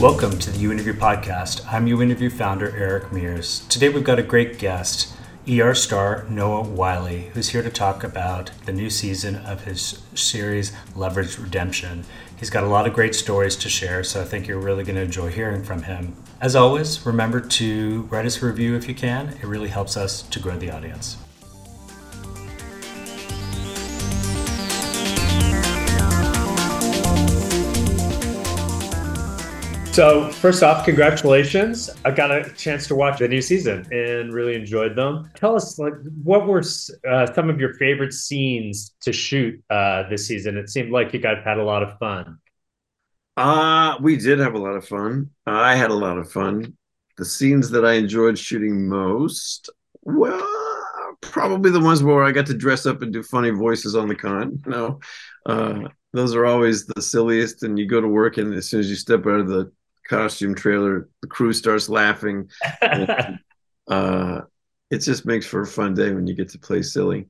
Welcome to the uInterview podcast. I'm uInterview founder Eric Mears. Today we've got a great guest, ER star Noah Wyle, who's here to talk about the new season of his series Leverage Redemption. He's got a lot of great stories to share, so I think you're really going to enjoy hearing from him. As always, remember to write us a review if you can. It really helps us to grow the audience. So first off, congratulations. I got a chance to watch the new season and really enjoyed them. Tell us, what were some of your favorite scenes to shoot this season? It seemed like you guys had a lot of fun. We did have a lot of fun. I had a lot of fun. The scenes that I enjoyed shooting most, well, probably the ones where I got to dress up and do funny voices on the con. Those are always the silliest, and you go to work, and as soon as you step out of the costume trailer, the crew starts laughing. And, it just makes for a fun day when you get to play silly.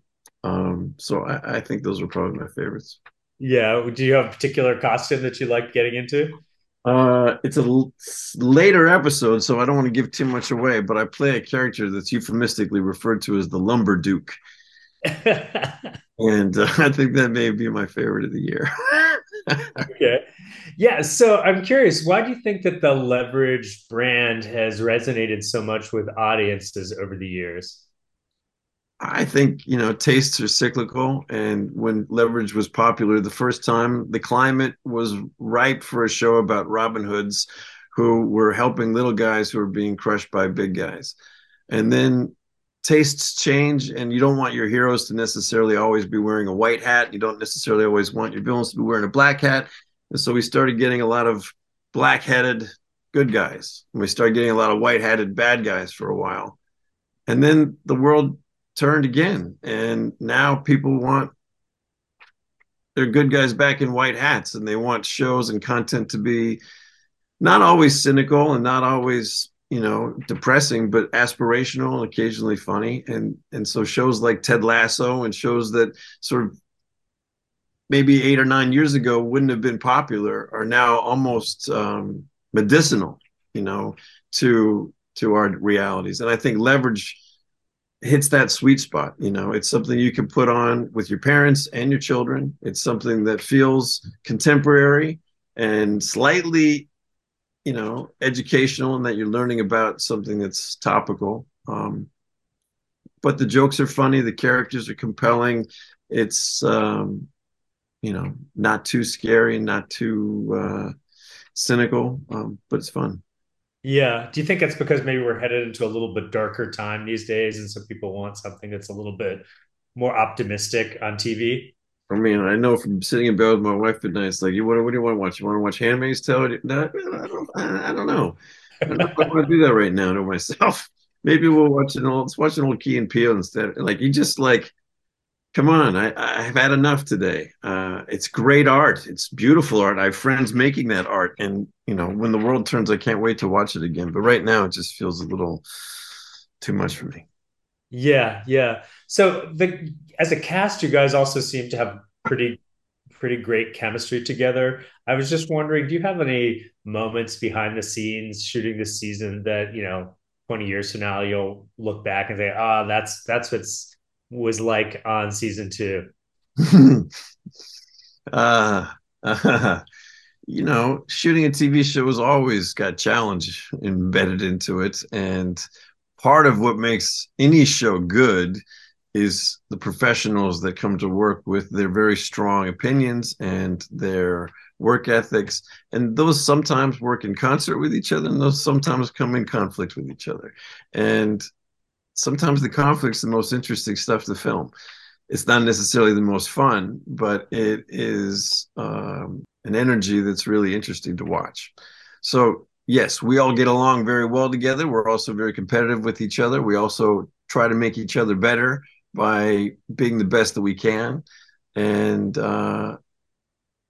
So I think those were probably my favorites. Yeah. Do you have a particular costume that you like getting into? It's a later episode, so I don't want to give too much away, but I play a character that's euphemistically referred to as the Lumber Duke. And I think that may be my favorite of the year. Okay. Yeah. So I'm curious, why do you think that the Leverage brand has resonated so much with audiences over the years? I think, tastes are cyclical. And when Leverage was popular the first time, the climate was ripe for a show about Robin Hoods who were helping little guys who were being crushed by big guys. And then tastes change, and you don't want your heroes to necessarily always be wearing a white hat. You don't necessarily always want your villains to be wearing a black hat. And so we started getting a lot of black-headed good guys. And we started getting a lot of white-hatted bad guys for a while. And then the world turned again. And now people want their good guys back in white hats, and they want shows and content to be not always cynical and not always depressing, but aspirational, occasionally funny. And so shows like Ted Lasso and shows that sort of maybe 8 or 9 years ago wouldn't have been popular are now almost medicinal, to our realities. And I think Leverage hits that sweet spot. It's something you can put on with your parents and your children. It's something that feels contemporary and slightly educational, and that you're learning about something that's topical. But the jokes are funny. The characters are compelling. It's, not too scary, not too cynical, but it's fun. Yeah. Do you think that's because maybe we're headed into a little bit darker time these days, and so people want something that's a little bit more optimistic on TV? I mean, I know from sitting in bed with my wife at night, it's like, what do you want to watch? You want to watch Handmaid's Tale? No, I don't know. I don't want to do that right now to myself. Maybe we'll watch an old Key and Peele instead. Like, you just like, come on, I've had enough today. It's great art. It's beautiful art. I have friends making that art. And, when the world turns, I can't wait to watch it again. But right now, it just feels a little too much for me. Yeah. So as a cast, you guys also seem to have pretty great chemistry together. I was just wondering, do you have any moments behind the scenes shooting this season that, 20 years from now, you'll look back and say, oh, that's what was like on season 2? Shooting a TV show has always got challenge embedded into it. And part of what makes any show good is the professionals that come to work with their very strong opinions and their work ethics. And those sometimes work in concert with each other, and those sometimes come in conflict with each other. And sometimes the conflict's the most interesting stuff to film. It's not necessarily the most fun, but it is an energy that's really interesting to watch. So yes, we all get along very well together. We're also very competitive with each other. We also try to make each other better by being the best that we can. And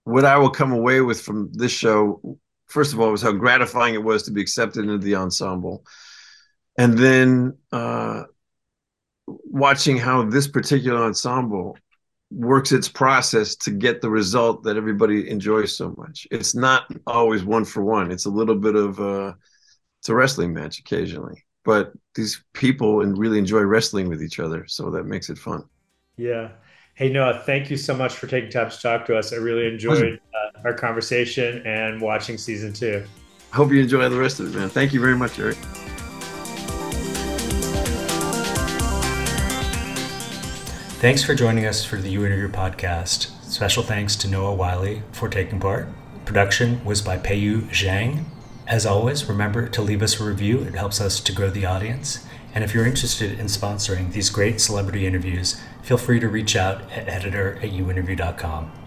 what I will come away with from this show, first of all, was how gratifying it was to be accepted into the ensemble. And then watching how this particular ensemble works its process to get the result that everybody enjoys so much. It's not always one for one. It's a little bit of it's a wrestling match occasionally, but these people really enjoy wrestling with each other. So that makes it fun. Yeah. Hey, Noah, thank you so much for taking time to talk to us. I really enjoyed our conversation and watching season 2. I hope you enjoy the rest of it, man. Thank you very much, Eric. Thanks for joining us for the uInterview podcast. Special thanks to Noah Wyle for taking part. Production was by Peiyu Zhang. As always, remember to leave us a review. It helps us to grow the audience. And if you're interested in sponsoring these great celebrity interviews, feel free to reach out at editor@uinterview.com.